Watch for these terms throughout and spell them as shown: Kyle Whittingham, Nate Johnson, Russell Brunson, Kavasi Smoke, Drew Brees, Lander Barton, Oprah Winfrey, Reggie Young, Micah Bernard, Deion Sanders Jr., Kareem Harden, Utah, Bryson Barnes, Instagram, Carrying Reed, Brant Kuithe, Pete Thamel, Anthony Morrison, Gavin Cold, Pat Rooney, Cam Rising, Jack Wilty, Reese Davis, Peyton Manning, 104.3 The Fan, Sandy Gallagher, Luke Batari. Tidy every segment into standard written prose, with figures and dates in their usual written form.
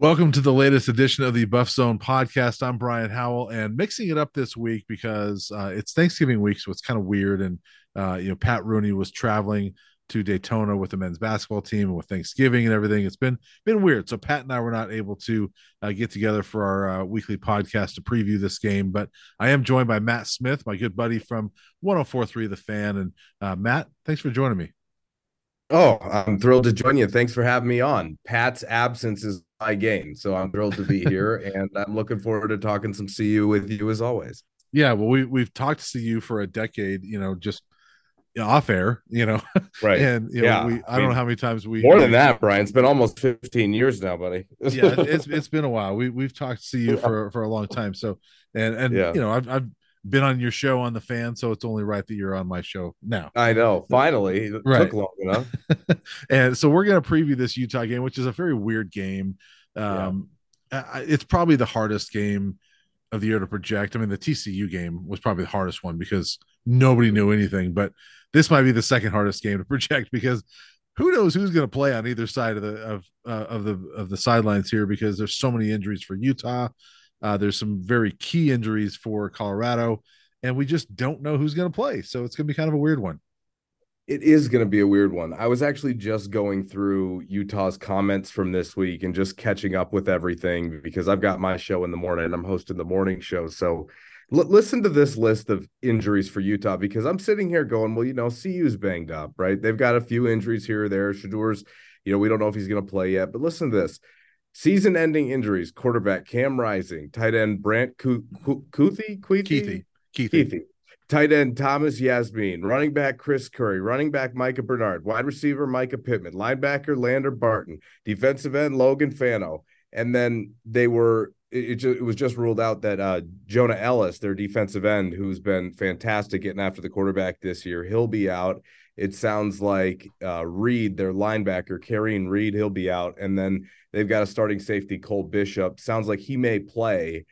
Welcome to the latest edition of the Buff Zone podcast. I'm Brian Howell, and mixing it up this week because it's Thanksgiving week, so it's kind of weird. And Pat Rooney was traveling to Daytona with the men's basketball team and with Thanksgiving and everything. It's been weird. So Pat and I were not able to get together for our weekly podcast to preview this game. But I am joined by Matt Smith, my good buddy from 104.3 The Fan. And Matt, thanks for joining me. Oh, I'm thrilled to join you. Thanks for having me on. Pat's absence is my gain, so I'm thrilled to be here, and I'm looking forward to talking some CU with you as always. Yeah, well, we've talked CU for a decade, just off air, right? And I don't know how many times we more than that, Brian. It's been almost 15 years now, buddy. Yeah, it's been a while. We've talked CU for a long time. So I've been on your show on The Fan, so it's only right that you're on my show now. I know, finally. It took long enough. And so we're going to preview this Utah game, which is a very weird game. It's probably the hardest game of the year to project. I mean, the TCU game was probably the hardest one because nobody knew anything, but this might be the second hardest game to project because who knows who's going to play on either side of the sidelines here, because there's so many injuries for Utah. There's some very key injuries for Colorado, and we just don't know who's going to play. So it's going to be kind of a weird one. It is going to be a weird one. I was actually just going through Utah's comments from this week and just catching up with everything because I've got my show in the morning and I'm hosting the morning show. So listen to this list of injuries for Utah, because I'm sitting here going, well, CU's banged up, right? They've got a few injuries here or there. Shedeur's, we don't know if he's going to play yet, but listen to this. Season-ending injuries: quarterback Cam Rising, tight end Brant Kuithe, tight end Thomas Yasmin, running back Chris Curry, running back Micah Bernard, wide receiver Micah Pittman, linebacker Lander Barton, defensive end Logan Fano, and then it was just ruled out that Jonah Ellis, their defensive end, who's been fantastic getting after the quarterback this year, he'll be out. It sounds like Reed, their linebacker, Carrying Reed, he'll be out. And then they've got a starting safety, Cole Bishop. Sounds like he may play.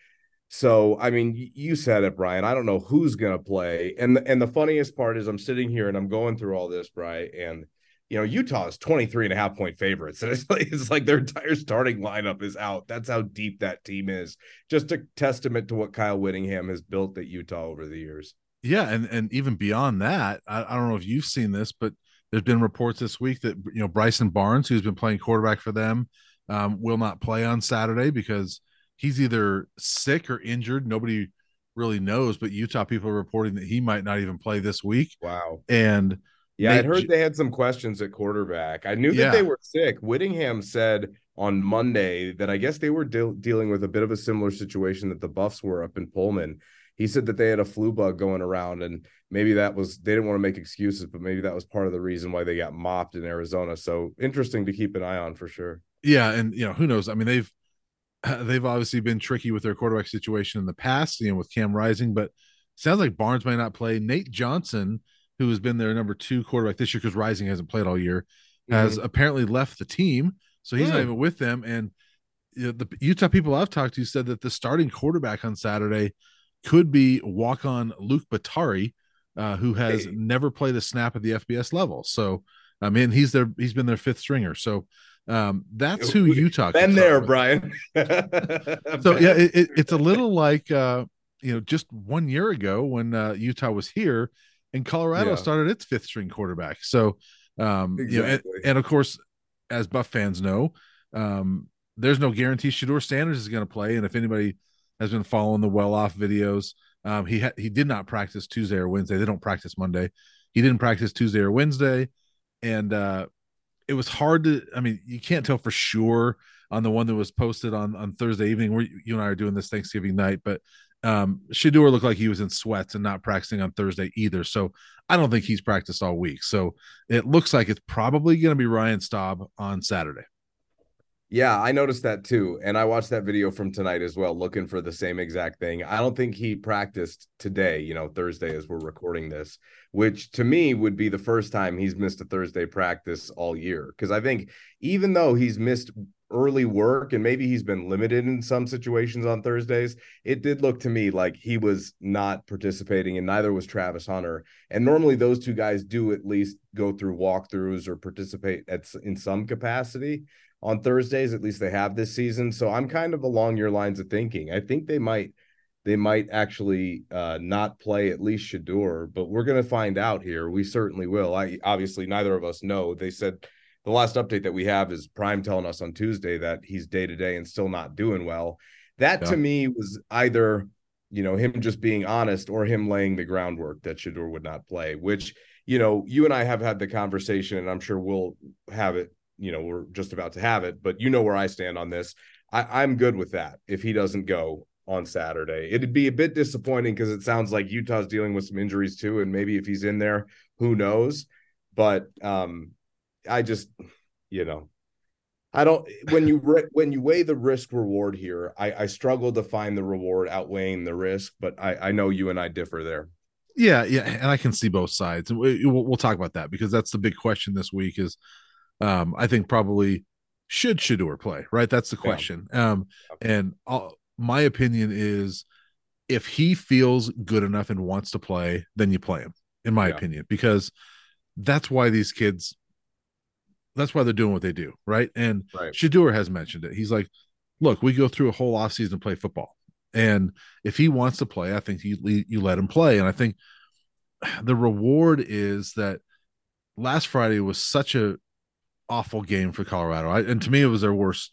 So, I mean, you said it, Brian. I don't know who's going to play. And the funniest part is I'm sitting here and I'm going through all this, Brian, and Utah is 23.5-point favorites. And it's like their entire starting lineup is out. That's how deep that team is. Just a testament to what Kyle Whittingham has built at Utah over the years. Yeah, and even beyond that, I don't know if you've seen this, but there's been reports this week that Bryson Barnes, who's been playing quarterback for them, will not play on Saturday because he's either sick or injured. Nobody really knows, but Utah people are reporting that he might not even play this week. Wow. And yeah, I heard they had some questions at quarterback. I knew that they were sick. Whittingham said on Monday that I guess they were dealing with a bit of a similar situation that the Buffs were up in Pullman. He said that they had a flu bug going around, and maybe that was, they didn't want to make excuses, but maybe that was part of the reason why they got mopped in Arizona. So interesting to keep an eye on for sure. Yeah. And who knows? I mean, they've obviously been tricky with their quarterback situation in the past, with Cam Rising, but sounds like Barnes may not play. Nate Johnson, who has been their number 2 quarterback this year, cause Rising hasn't played all year, has apparently left the team. So he's not even with them. And the Utah people I've talked to said that the starting quarterback on Saturday could be walk-on Luke Batari, who has never played a snap at the FBS level. So, I mean, he's been their 5th stringer. So that's who Utah been there, Brian. So yeah, it's a little like, just 1 year ago when Utah was here and Colorado started its 5th string quarterback. So, exactly. And of course, as Buff fans know, there's no guarantee Shedeur Sanders is going to play. And if anybody has been following the well-off videos, he did not practice Tuesday or Wednesday. They don't practice Monday. He didn't practice Tuesday or Wednesday. And it was hard to, you can't tell for sure on the one that was posted on Thursday evening where you and I are doing this Thanksgiving night, but Shedeur looked like he was in sweats and not practicing on Thursday either. So I don't think he's practiced all week. So it looks like it's probably going to be Ryan Staub on Saturday. Yeah, I noticed that too. And I watched that video from tonight as well, looking for the same exact thing. I don't think he practiced today, Thursday as we're recording this, which to me would be the first time he's missed a Thursday practice all year. Because I think even though he's missed early work and maybe he's been limited in some situations on Thursdays, it did look to me like he was not participating, and neither was Travis Hunter. And normally those two guys do at least go through walkthroughs or participate in some capacity. on Thursdays, at least they have this season. So I'm kind of along your lines of thinking. I think they might actually not play at least Shedeur, but we're going to find out here. We certainly will. Obviously, neither of us know. They said the last update that we have is Prime telling us on Tuesday that he's day-to-day and still not doing well. That to me was either, you know, him just being honest or him laying the groundwork that Shedeur would not play, which, you know, you and I have had the conversation, and I'm sure we'll have it. You know, we're just about to have it, but you know where I stand on this. I'm good with that if he doesn't go on Saturday. It'd be a bit disappointing because it sounds like Utah's dealing with some injuries too, and maybe if he's in there, who knows? But I just, you know, I don't. When you weigh the risk reward here, I struggle to find the reward outweighing the risk. But I know you and I differ there. Yeah, and I can see both sides, and we'll talk about that because that's the big question this week is. I think probably should Shedeur play, right? That's the question. And my opinion is if he feels good enough and wants to play, then you play him, in my opinion, because that's why these kids, that's why they're doing what they do, right? And Shedeur has mentioned it. He's like, look, we go through a whole offseason to play football. And if he wants to play, I think you let him play. And I think the reward is that last Friday was such a awful game for Colorado, and to me it was their worst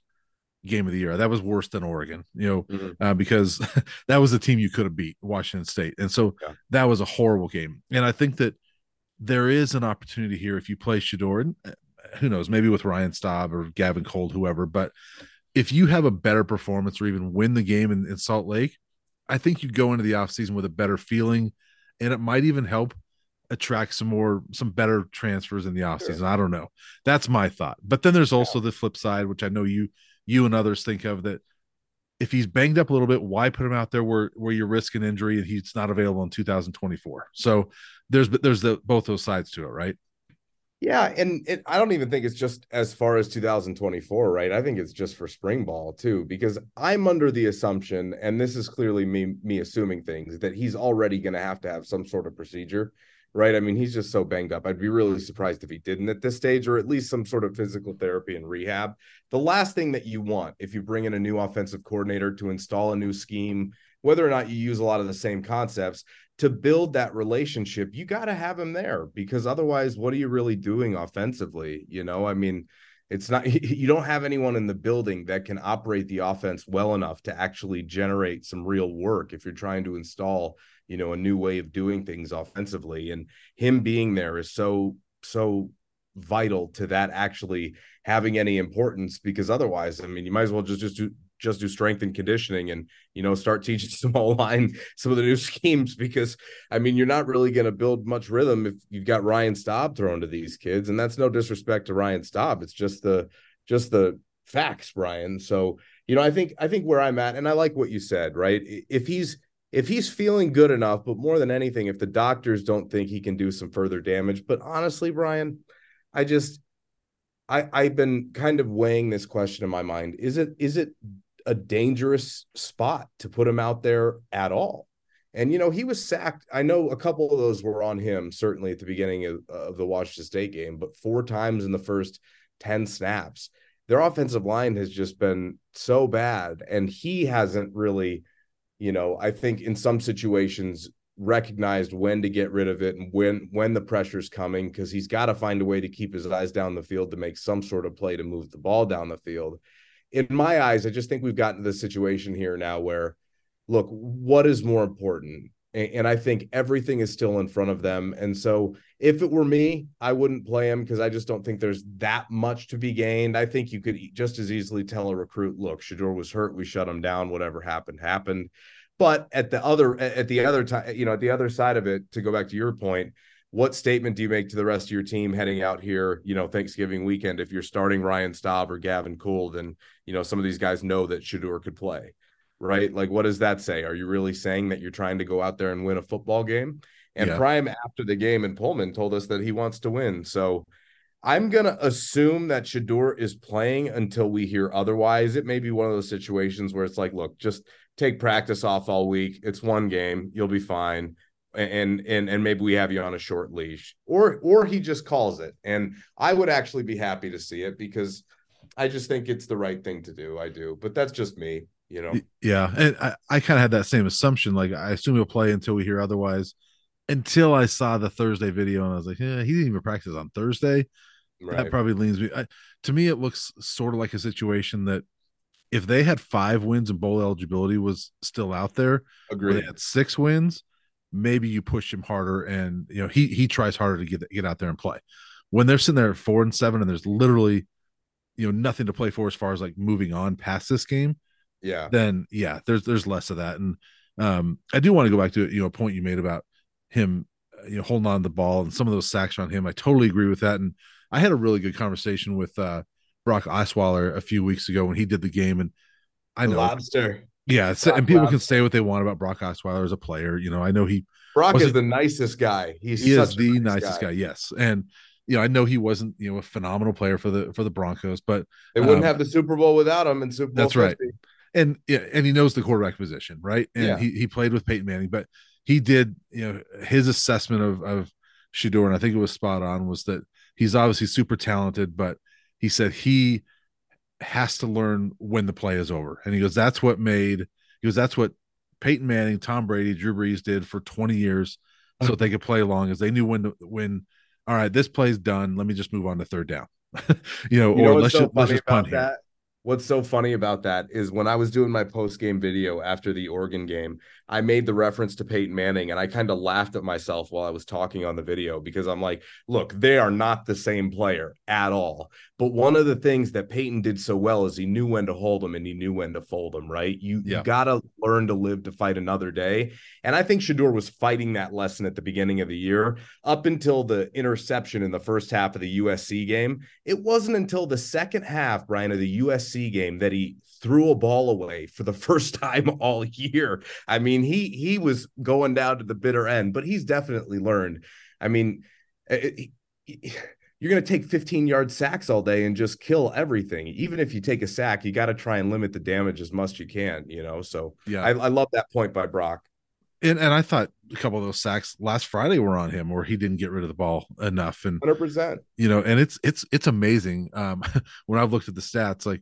game of the year. That was worse than Oregon, you know, because that was the team you could have beat, Washington State, and so that was a horrible game. And I think that there is an opportunity here if you play Shedeur, and who knows, maybe with Ryan Staub or Gavin Cold, whoever, but if you have a better performance or even win the game in Salt Lake, I think you go into the offseason with a better feeling, and it might even help attract some better transfers in the offseason. I don't know. That's my thought. But then there's also the flip side, which I know you and others think of, that if he's banged up a little bit, why put him out there where you're risking injury and he's not available in 2024? So there's both those sides to it, right? Yeah, and I don't even think it's just as far as 2024, right? I think it's just for spring ball too, because I'm under the assumption, and this is clearly me assuming things, that he's already going to have some sort of procedure. Right. I mean, he's just so banged up. I'd be really surprised if he didn't at this stage, or at least some sort of physical therapy and rehab. The last thing that you want if you bring in a new offensive coordinator to install a new scheme, whether or not you use a lot of the same concepts to build that relationship, you got to have him there, because otherwise, what are you really doing offensively? You know, I mean, it's not, you don't have anyone in the building that can operate the offense well enough to actually generate some real work if you're trying to install, you know, a new way of doing things offensively. And him being there is so vital to that actually having any importance, because otherwise, I mean, you might as well just do strength and conditioning and, you know, start teaching some O-line, some of the new schemes, because, I mean, you're not really going to build much rhythm if you've got Ryan Staub thrown to these kids. And that's no disrespect to Ryan Staub. It's just the facts, Brian. So, you know, I think where I'm at, and I like what you said, right? If he's feeling good enough, but more than anything, if the doctors don't think he can do some further damage. But honestly, Brian, I've been kind of weighing this question in my mind. Is it a dangerous spot to put him out there at all? And, you know, he was sacked. I know a couple of those were on him, certainly at the beginning of the Washington State game, but 4 times in the first 10 snaps. Their offensive line has just been so bad, and he hasn't really, you know, I think in some situations recognized when to get rid of it and when the pressure's coming, because he's got to find a way to keep his eyes down the field to make some sort of play to move the ball down the field. In my eyes, I just think we've gotten to the situation here now where, look, what is more important? And I think everything is still in front of them. And so if it were me, I wouldn't play him, because I just don't think there's that much to be gained. I think you could just as easily tell a recruit, look, Shedeur was hurt. We shut him down. Whatever happened, happened. But at the other time, you know, at the other side of it, to go back to your point, what statement do you make to the rest of your team heading out here, you know, Thanksgiving weekend, if you're starting Ryan Staub or Gavin Cold, and, you know, some of these guys know that Shedeur could play, right? Like, what does that say? Are you really saying that you're trying to go out there and win a football game? And Prime, after the game in Pullman, told us that he wants to win. So I'm going to assume that Shedeur is playing until we hear otherwise. It may be one of those situations where it's like, look, just take practice off all week. It's one game. You'll be fine. And maybe we have you on a short leash, or he just calls it. And I would actually be happy to see it, because I just think it's the right thing to do. I do, but that's just me, you know? Yeah. And I kind of had that same assumption. Like, I assume he'll play until we hear otherwise, until I saw the Thursday video and I was like, yeah, he didn't even practice on Thursday. Right. That probably leans me. To me, it looks sort of like a situation that if they had 5 wins and bowl eligibility was still out there, agreed, they had 6 wins, maybe you push him harder and, you know, he tries harder to get out there and play. When they're sitting there at 4-7 and there's literally, you know, nothing to play for as far as like moving on past this game, yeah, then yeah, there's less of that. And I do want to go back to, you know, a point you made about him, you know, holding on the ball and some of those sacks on him. I totally agree with that. And I had a really good conversation with Brock Osweiler a few weeks ago when he did the game, and I know Lobster. Yeah, and people can say what they want about Brock Osweiler as a player. You know, I know Brock is the nicest guy. He is the nicest guy. Yes, and you know, I know he wasn't, you know, a phenomenal player for the Broncos, but they wouldn't have the Super Bowl without him. In Super Bowl, that's 50. Right. And yeah, and he knows the quarterback position, right? And yeah, he played with Peyton Manning, but he did, you know, his assessment of Shedeur, and I think it was spot on, was that he's obviously super talented, but he said he has to learn when the play is over. And he goes, that's what Peyton Manning, Tom Brady, Drew Brees did for 20 years. So they could play long, as they knew when, all right, this play's done, let me just move on to third down. Let's just punt here. What's so funny about that is when I was doing my post-game video after the Oregon game, I made the reference to Peyton Manning, and I kind of laughed at myself while I was talking on the video, because I'm like, look, they are not the same player at all. But one of the things that Peyton did so well is he knew when to hold them and he knew when to fold them, right? You got to learn to live to fight another day. And I think Shedeur was fighting that lesson at the beginning of the year, up until the interception in the first half of the USC game. It wasn't until the second half, Brian, of the USC game that he threw a ball away for the first time all year. I mean, he was going down to the bitter end, but he's definitely learned. I mean, you're going to take 15-yard sacks all day and just kill everything. Even if you take a sack, you got to try and limit the damage as much you can, you know? So yeah, I love that point by Brock. And I thought a couple of those sacks last Friday were on him, where he didn't get rid of the ball enough. And 100%, you know, and it's amazing. When I've looked at the stats, like,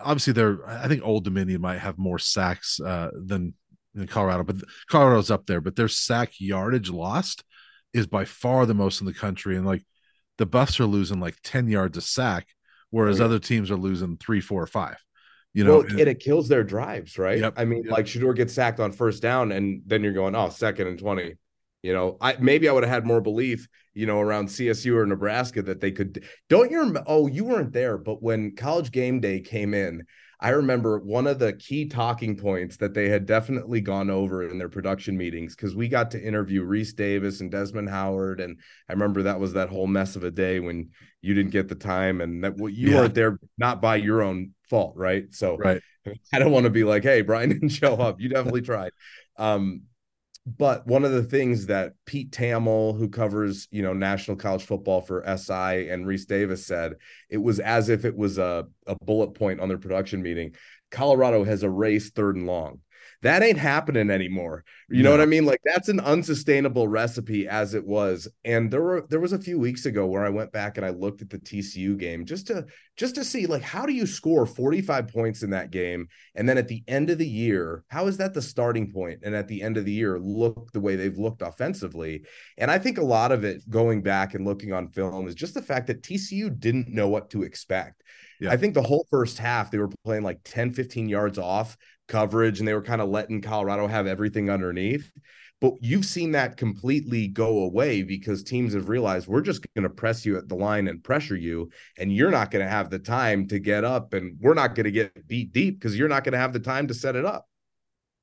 obviously I think Old Dominion might have more sacks than Colorado, but Colorado's up there, but their sack yardage lost is by far the most in the country. And like, the Buffs are losing like 10 yards a sack, whereas other teams are losing 3, 4, 5. You know, well, and it kills their drives, right? Yep, I mean, like, Shedeur gets sacked on first down, and then you're going, oh, 2nd and 20. You know, I would have had more belief, you know, around CSU or Nebraska that they could. Don't you remember? Oh, you weren't there, but when College Game Day came in, I remember one of the key talking points that they had definitely gone over in their production meetings, because we got to interview Reese Davis and Desmond Howard, and I remember that was that whole mess of a day when you didn't get the time, and that you weren't there, not by your own fault, right? So right, I don't want to be like, hey, Brian didn't show up. You definitely tried. But one of the things that Pete Thamel, who covers, you know, national college football for SI, and Reese Davis said, it was as if it was a bullet point on their production meeting. Colorado has erased 3rd and long. That ain't happening anymore. You know what I mean? Like, that's an unsustainable recipe as it was. And there was a few weeks ago where I went back and I looked at the TCU game just to see, like, how do you score 45 points in that game? And then at the end of the year, how is that the starting point? And at the end of the year, look the way they've looked offensively. And I think a lot of it, going back and looking on film, is just the fact that TCU didn't know what to expect. Yeah. I think the whole first half, they were playing like 10, 15 yards off coverage, and they were kind of letting Colorado have everything underneath. But you've seen that completely go away, because teams have realized, we're just going to press you at the line and pressure you, and you're not going to have the time to get up, and we're not going to get beat deep because you're not going to have the time to set it up.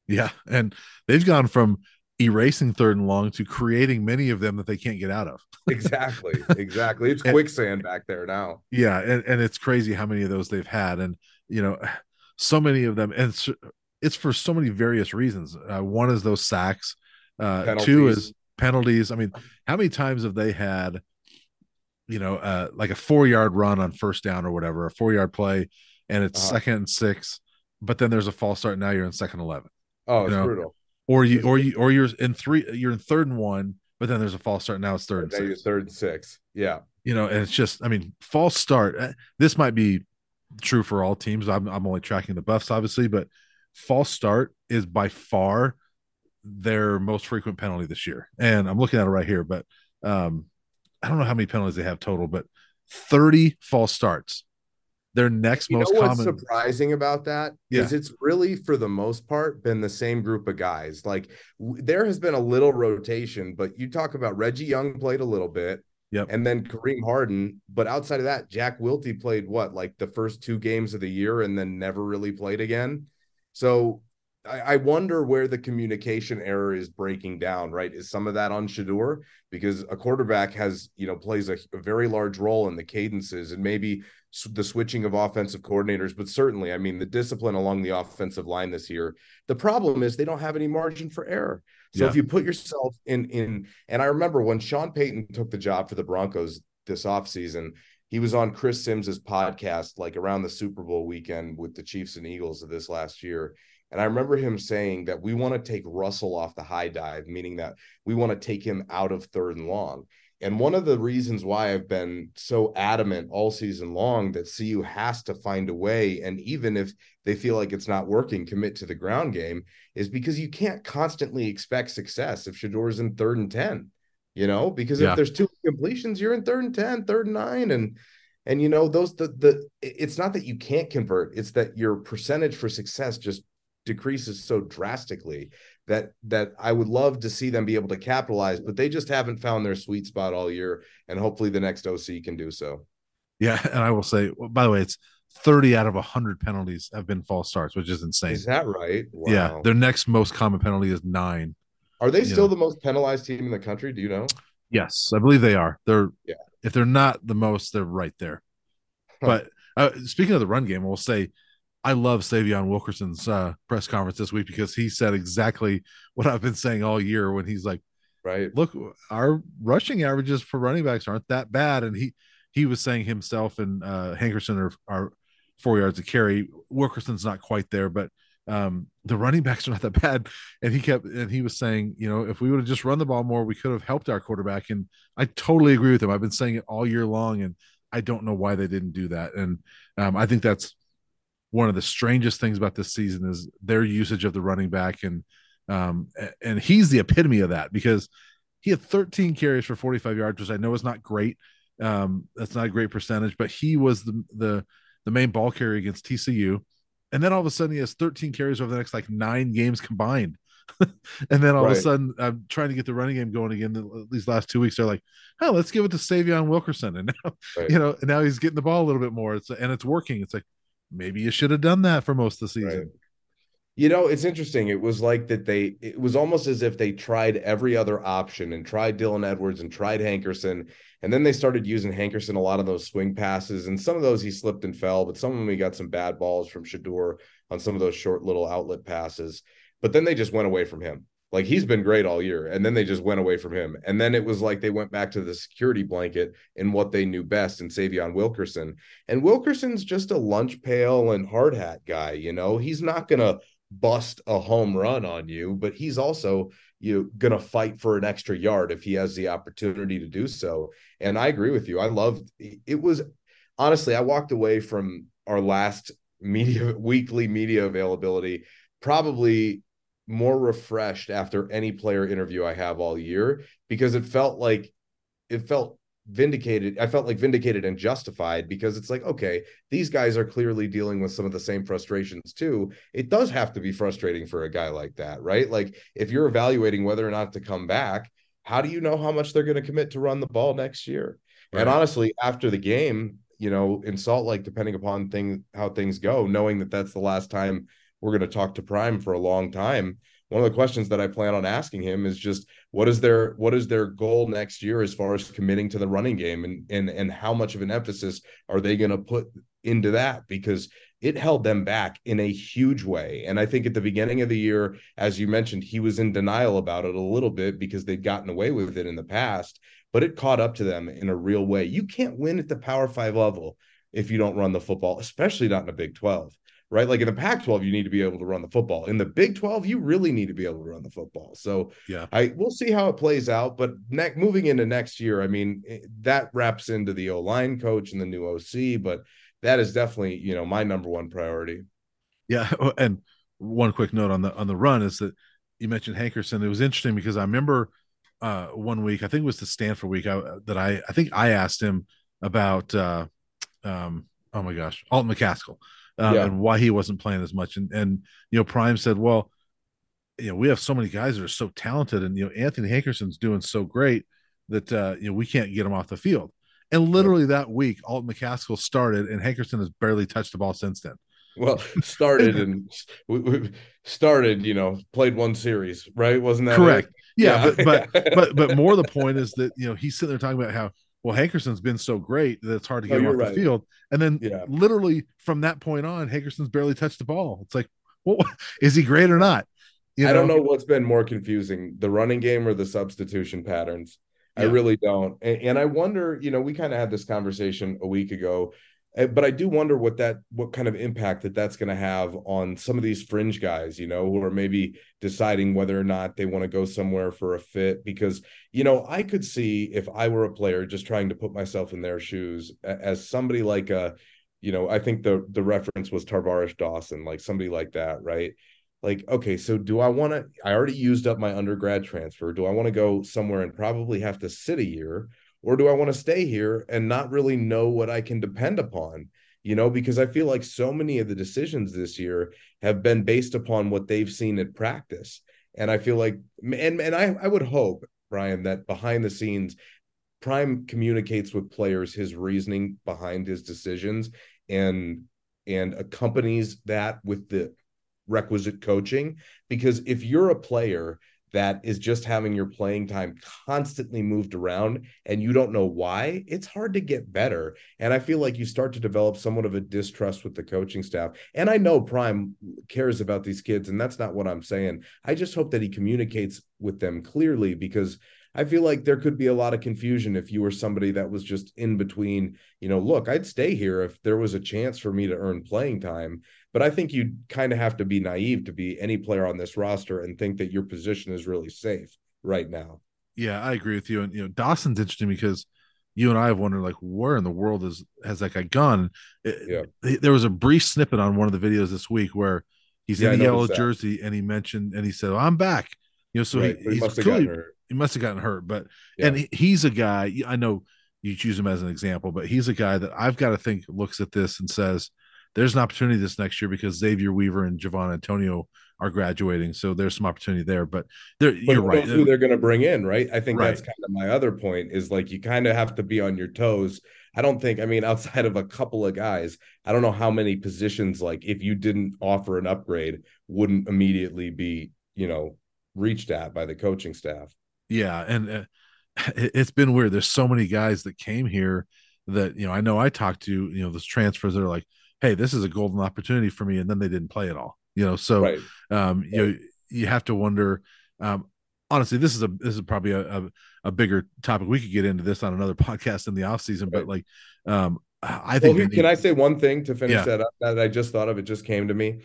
Yeah, and they've gone from erasing 3rd and long to creating many of them that they can't get out of. Exactly. It's quicksand back there now. Yeah, and it's crazy how many of those they've had. And, you know, so many of them, and it's for so many various reasons. One is those sacks. Two is penalties. I mean, how many times have they had, you know, like a 4-yard run on first down or whatever, a 4-yard play, and it's 2nd and 6, but then there's a false start. Now you're in 2nd and 11. Oh, it's brutal. Or you're in 3. You're in 3rd and 1, but then there's a false start. Now it's 3rd and 6. Yeah. You know, and it's just, I mean, false start. This might be true for all teams. I'm only tracking the Buffs, obviously, but false start is by far their most frequent penalty this year. And I'm looking at it right here, but I don't know how many penalties they have total, but 30 false starts. Their next most common. You know what's surprising about that is it's really, for the most part, been the same group of guys. Like, there has been a little rotation, but you talk about Reggie Young played a little bit. Yep. And then Kareem Harden. But outside of that, Jack Wilty played like the first two games of the year and then never really played again. So I wonder where the communication error is breaking down, right? Is some of that on Shedeur? Because a quarterback has, plays a very large role in the cadences and maybe the switching of offensive coordinators. But certainly, I mean, the discipline along the offensive line this year, the problem is they don't have any margin for error. So if you put yourself in, and I remember when Sean Payton took the job for the Broncos this offseason, he was on Chris Sims's podcast, like around the Super Bowl weekend with the Chiefs and Eagles of this last year. And I remember him saying that we want to take Russell off the high dive, meaning that we want to take him out of third and long. And one of the reasons why I've been so adamant all season long that CU has to find a way, and even if they feel like it's not working, commit to the ground game, is because you can't constantly expect success if Shedeur's in third and 10, because if there's two completions, you're in third and 10, third and 9. And it's not that you can't convert, it's that your percentage for success just decreases so drastically that I would love to see them be able to capitalize, but they just haven't found their sweet spot all year, and hopefully the next OC can do so. Yeah, and I will say, by the way, it's 30 out of 100 penalties have been false starts, which is insane. Is that right? Wow. Yeah, their next most common penalty is 9. Are they still the most penalized team in the country? Do you know? Yes, I believe they are. If they're not the most, they're right there. But speaking of the run game, we'll say, I love Savion Wilkerson's press conference this week, because he said exactly what I've been saying all year when he's like, right, look, our rushing averages for running backs aren't that bad. And he was saying himself and Hankerson are 4 yards a carry. Wilkerson's not quite there, but the running backs are not that bad. And he was saying, if we would have just run the ball more, we could have helped our quarterback. And I totally agree with him. I've been saying it all year long, and I don't know why they didn't do that. And I think that's one of the strangest things about this season is their usage of the running back. And he's the epitome of that, because he had 13 carries for 45 yards, which I know is not great. That's not a great percentage, but he was the main ball carrier against TCU. And then all of a sudden he has 13 carries over the next 9 games combined. And then all of a sudden I'm trying to get the running game going again. These last 2 weeks, they're like, oh, let's give it to Savion Wilkerson. And now, and now he's getting the ball a little bit more. And it's working. It's like, maybe you should have done that for most of the season. Right. It's interesting. It was like that it was almost as if they tried every other option and tried Dylan Edwards and tried Hankerson. And then they started using Hankerson a lot of those swing passes. And some of those he slipped and fell, but some of them he got some bad balls from Shedeur on some of those short little outlet passes. But then they just went away from him. Like, he's been great all year, and then they just went away from him. And then it was like they went back to the security blanket in what they knew best in Savion Wilkerson. And Wilkerson's just a lunch pail and hard hat guy, He's not going to bust a home run on you, but he's also going to fight for an extra yard if he has the opportunity to do so. And I agree with you. I loved it. Was honestly, I walked away from our last weekly media availability probably more refreshed after any player interview I have all year, because it felt vindicated. I felt like vindicated and justified, because it's like, okay, these guys are clearly dealing with some of the same frustrations too. It does have to be frustrating for a guy like that, right? Like, if you're evaluating whether or not to come back, how do you know how much they're going to commit to run the ball next year? Right. And honestly, after the game, in Salt Lake, depending upon how things go, knowing that that's the last time we're going to talk to Prime for a long time, one of the questions that I plan on asking him is just, what is their goal next year as far as committing to the running game, and how much of an emphasis are they going to put into that? Because it held them back in a huge way. And I think at the beginning of the year, as you mentioned, he was in denial about it a little bit because they'd gotten away with it in the past, but it caught up to them in a real way. You can't win at the Power 5 level if you don't run the football, especially not in the Big 12. Right? Like in the Pac-12, you need to be able to run the football. In the Big 12, you really need to be able to run the football. So we'll see how it plays out. But moving into next year, that wraps into the O-line coach and the new OC. But that is definitely, you know, my number one priority. Yeah. And one quick note on the run is that you mentioned Hankerson. It was interesting because I remember one week, I think it was the Stanford week I think I asked him about, oh my gosh, Alt McCaskill and why he wasn't playing as much. And, you know, Prime said, well, you know, we have so many guys that are so talented, and, you know, Anthony Hankerson's doing so great that, you know, we can't get him off the field. And literally that week, Alt McCaskill started, and Hankerson has barely touched the ball since then. Well, started and we started, you know, played one series, right? Wasn't that correct? Right? Yeah, yeah. But more the point is that, you know, he's sitting there talking about how, well, Hankerson's been so great that it's hard to get him off the field. And then literally from that point on, Hankerson's barely touched the ball. It's like, well, is he great or not? You know? I don't know what's been more confusing, the running game or the substitution patterns. Yeah. I really don't. And I wonder, you know, we kind of had this conversation a week ago, but I do wonder what kind of impact that's going to have on some of these fringe guys, you know, who are maybe deciding whether or not they want to go somewhere for a fit. Because, you know, I could see if I were a player just trying to put myself in their shoes as somebody like a, you know, I think the reference was Tarvarish Dawson, like somebody like that, right? Like, okay, so do I want to, I already used up my undergrad transfer. Do I want to go somewhere and probably have to sit a year? Or do I want to stay here and not really know what I can depend upon, you know, because I feel like so many of the decisions this year have been based upon what they've seen in practice. And I feel like, and I would hope, Brian, that behind the scenes, Prime communicates with players his reasoning behind his decisions and accompanies that with the requisite coaching. Because if you're a player that is just having your playing time constantly moved around and you don't know why, it's hard to get better. And I feel like you start to develop somewhat of a distrust with the coaching staff. And I know Prime cares about these kids, and that's not what I'm saying. I just hope that he communicates with them clearly, because I feel like there could be a lot of confusion if you were somebody that was just in between, you know, look, I'd stay here if there was a chance for me to earn playing time. But I think you kind of have to be naive to be any player on this roster and think that your position is really safe right now. Yeah, I agree with you. And, you know, Dawson's interesting because you and I have wondered, like, where in the world has that guy gone? There was a brief snippet on one of the videos this week where he's in the yellow jersey and he mentioned, and he said, well, I'm back. You know, so he must have gotten hurt. He must have gotten hurt. But, and he's a guy, I know you choose him as an example, but he's a guy that I've got to think looks at this and says, there's an opportunity this next year because Xavier Weaver and Javon Antonio are graduating. So there's some opportunity there, but you're right. Who they're going to bring in, right? I think that's kind of my other point is, like, you kind of have to be on your toes. I don't think, I mean, outside of a couple of guys, I don't know how many positions, like, if you didn't offer an upgrade, wouldn't immediately be, you know, reached at by the coaching staff. Yeah. And it's been weird. There's so many guys that came here that, you know I talked to, you know, those transfers that are like, hey, this is a golden opportunity for me. And then they didn't play at all, you know? So you have to wonder, honestly, this is probably a bigger topic. We could get into this on another podcast in the off season, but like, I think, can I say one thing to finish that up that I just thought of? It just came to me.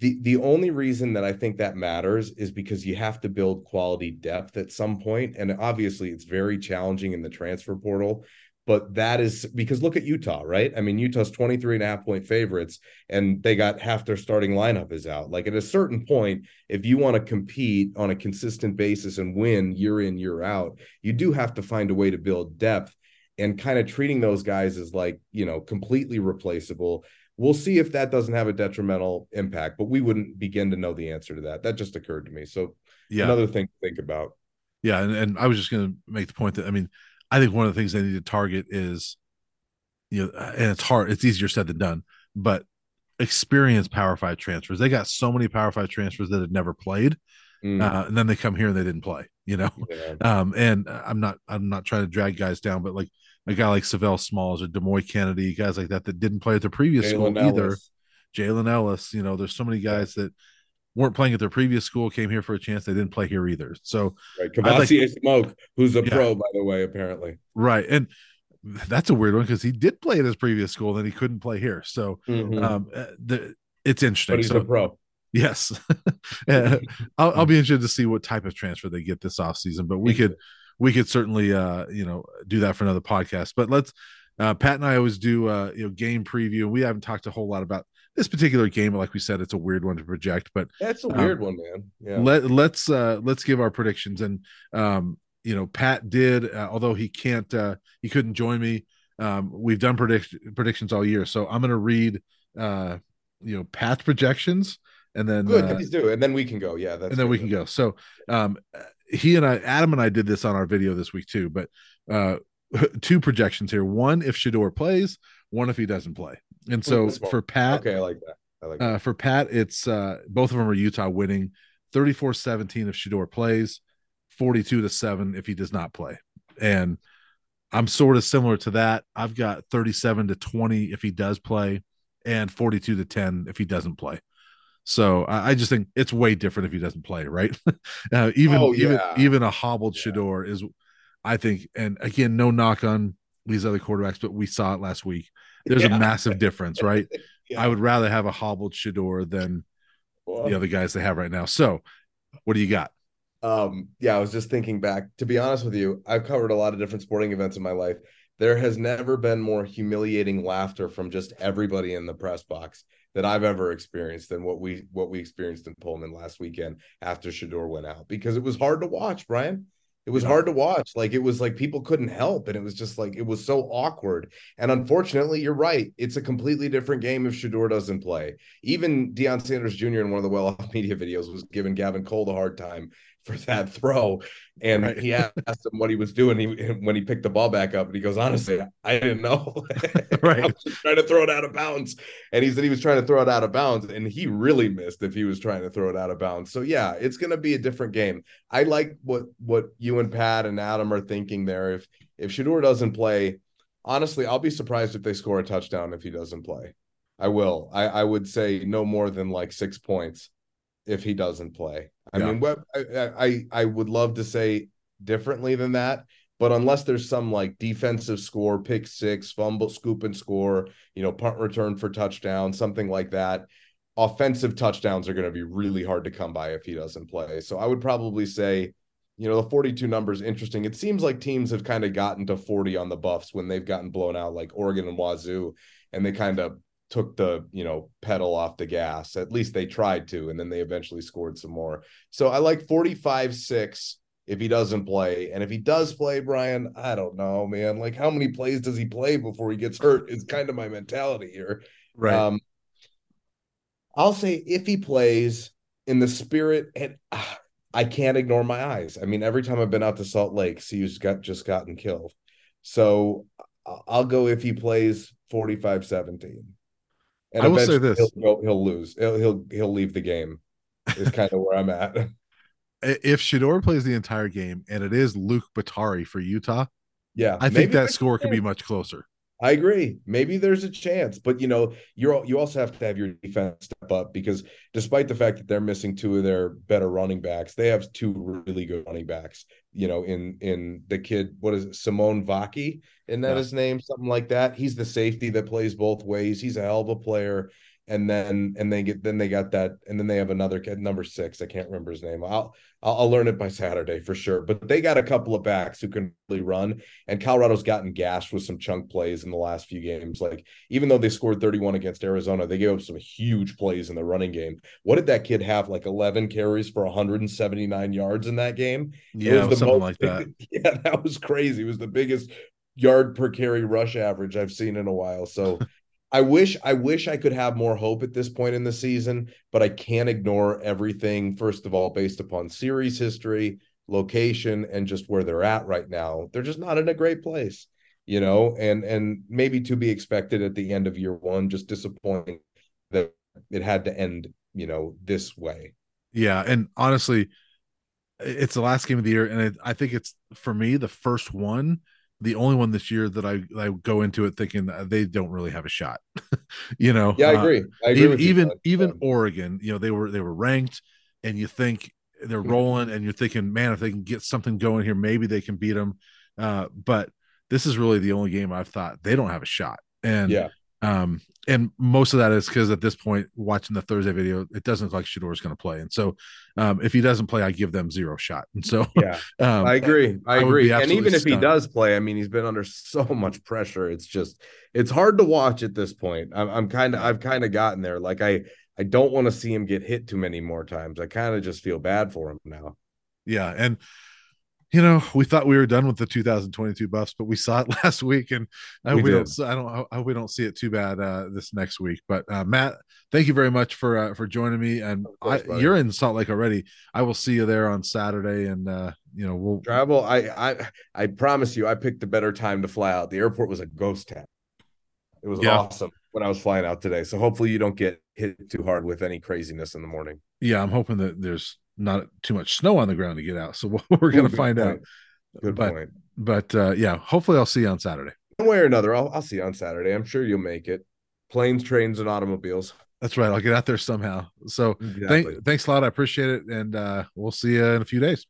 The only reason that I think that matters is because you have to build quality depth at some point. And obviously it's very challenging in the transfer portal, but that is because look at Utah, right? I mean, Utah's 23.5-point favorites, and they got half their starting lineup is out. Like, at a certain point, if you want to compete on a consistent basis and win year in, year out, you do have to find a way to build depth, and kind of treating those guys as, like, you know, completely replaceable. We'll see if that doesn't have a detrimental impact, but we wouldn't begin to know the answer to that. That just occurred to me. So another thing to think about. Yeah. And I was just going to make the point that, I mean, I think one of the things they need to target is, you know, and it's hard, it's easier said than done, but experienced Power 5 transfers. They got so many Power 5 transfers that had never played. And then they come here and they didn't play, you know? Yeah. And I'm not trying to drag guys down, but like, a guy like Savell Smalls or Demoy Kennedy, guys like that that didn't play at their previous school either. Jalen Ellis, you know, there's so many guys that weren't playing at their previous school, came here for a chance. They didn't play here either. So Kavasi Smoke, who's a pro, by the way, apparently. Right. And that's a weird one because he did play at his previous school, then he couldn't play here. So it's interesting. But he's a pro. Yes. I'll be interested to see what type of transfer they get this offseason, but we could certainly, do that for another podcast. But let's Pat and I always do game preview, and we haven't talked a whole lot about this particular game. Like we said, it's a weird one to project, but that's a weird one, man. Yeah. Let's give our predictions. And Pat did, although he couldn't join me. We've done predictions all year, so I'm going to read Pat's projections, and then good, please do, and then we can go. Yeah, that's and then we can go. So Adam and I did this on our video this week too, but two projections here: one if Shedeur plays, one if he doesn't play. And so for Pat, okay, I like that. For Pat, it's both of them are Utah winning, 34-17 if Shedeur plays, 42-7 if he does not play, and I'm sort of similar to that. I've got 37-20 if he does play, and 42-10 if he doesn't play. So I just think it's way different if he doesn't play, right? Even a hobbled Shedeur is, I think, and again, no knock on these other quarterbacks, but we saw it last week. There's a massive difference, right? Yeah. I would rather have a hobbled Shedeur than the other guys they have right now. So what do you got? I was just thinking back. To be honest with you, I've covered a lot of different sporting events in my life. There has never been more humiliating laughter from just everybody in the press box that I've ever experienced than what we experienced in Pullman last weekend after Shedeur went out, because it was hard to watch, Brian. It was hard to watch. Like, it was like people couldn't help, and it was just like it was so awkward. And unfortunately, you're right. It's a completely different game if Shedeur doesn't play. Even Deion Sanders Jr. in one of the well-off media videos was giving Gavin Cold a hard time for that throw, and he asked him what he was doing when he picked the ball back up, and he goes, honestly, I didn't know. Right, I was just trying to throw it out of bounds. And he said he was trying to throw it out of bounds, and he really missed if he was trying to throw it out of bounds. So yeah, it's going to be a different game. I like what you and Pat and Adam are thinking there. If Shedeur doesn't play, honestly, I'll be surprised if they score a touchdown if he doesn't play. I would say no more than like 6 points if he doesn't play. I mean, I would love to say differently than that, but unless there's some like defensive score, pick six, fumble, scoop and score, punt return for touchdown, something like that, offensive touchdowns are going to be really hard to come by if he doesn't play. So I would probably say, the 42 number is interesting. It seems like teams have kind of gotten to 40 on the Buffs when they've gotten blown out, like Oregon and Wazoo, and they kind of took the pedal off the gas. At least they tried to, and then they eventually scored some more. So I like 45-6 if he doesn't play, and if he does play, Brian, I don't know, man, like how many plays does he play before he gets hurt is kind of my mentality here, right? I'll say if he plays, in the spirit, and I can't ignore my eyes. I mean, every time I've been out to Salt Lake, CU's just gotten killed. So I'll go if he plays 45-17. And I will say this: he'll lose. He'll leave the game. Is kind of where I'm at. If Shedeur plays the entire game, and it is Luke Batari for Utah, I think that score could be much closer. I agree. Maybe there's a chance, but you also have to have your defense step up, because despite the fact that they're missing two of their better running backs, they have two really good running backs. In the kid, what is it, Simone Vaki? Isn't that his name? Something like that. He's the safety that plays both ways. He's a hell of a player. And then they have another kid, number 6. I can't remember his name. I'll learn it by Saturday for sure. But they got a couple of backs who can really run. And Colorado's gotten gashed with some chunk plays in the last few games. Like, even though they scored 31 against Arizona, they gave up some huge plays in the running game. What did that kid have? Like 11 carries for 179 yards in that game? Yeah, that. Yeah, that was crazy. It was the biggest yard per carry rush average I've seen in a while. So I wish I could have more hope at this point in the season, but I can't ignore everything, first of all, based upon series history, location, and just where they're at right now. They're just not in a great place, and maybe to be expected at the end of year one. Just disappointing that it had to end, this way. Yeah, and honestly, it's the last game of the year, and I think it's, for me, the first one, the only one this year that I go into it thinking they don't really have a shot, Yeah, I agree. Even Oregon, they were ranked, and you think they're rolling, and you're thinking, man, if they can get something going here, maybe they can beat them. But this is really the only game I've thought they don't have a shot, and And most of that is because at this point, watching the Thursday video, it doesn't look like Shedeur is going to play. And so if he doesn't play, I give them zero shot. And so yeah, I agree. I agree. And even if he does play, I mean, he's been under so much pressure. It's just, it's hard to watch at this point. I've kind of gotten there. Like I don't want to see him get hit too many more times. I kind of just feel bad for him now. Yeah. And, you know, we thought we were done with the 2022 Buffs, but we saw it last week, and we don't see it too bad this next week. But Matt, thank you very much for joining me. And you're in Salt Lake already. I will see you there on Saturday, and we'll travel. I promise you, I picked a better time to fly out. The airport was a ghost town. It was awesome when I was flying out today. So hopefully, you don't get hit too hard with any craziness in the morning. Yeah, I'm hoping that there's not too much snow on the ground to get out. So we're going to find out. Good point. But yeah, hopefully I'll see you on Saturday. One way or another, I'll see you on Saturday. I'm sure you'll make it. Planes, trains, and automobiles. That's right. I'll get out there somehow. So exactly. Thanks a lot. I appreciate it. And we'll see you in a few days.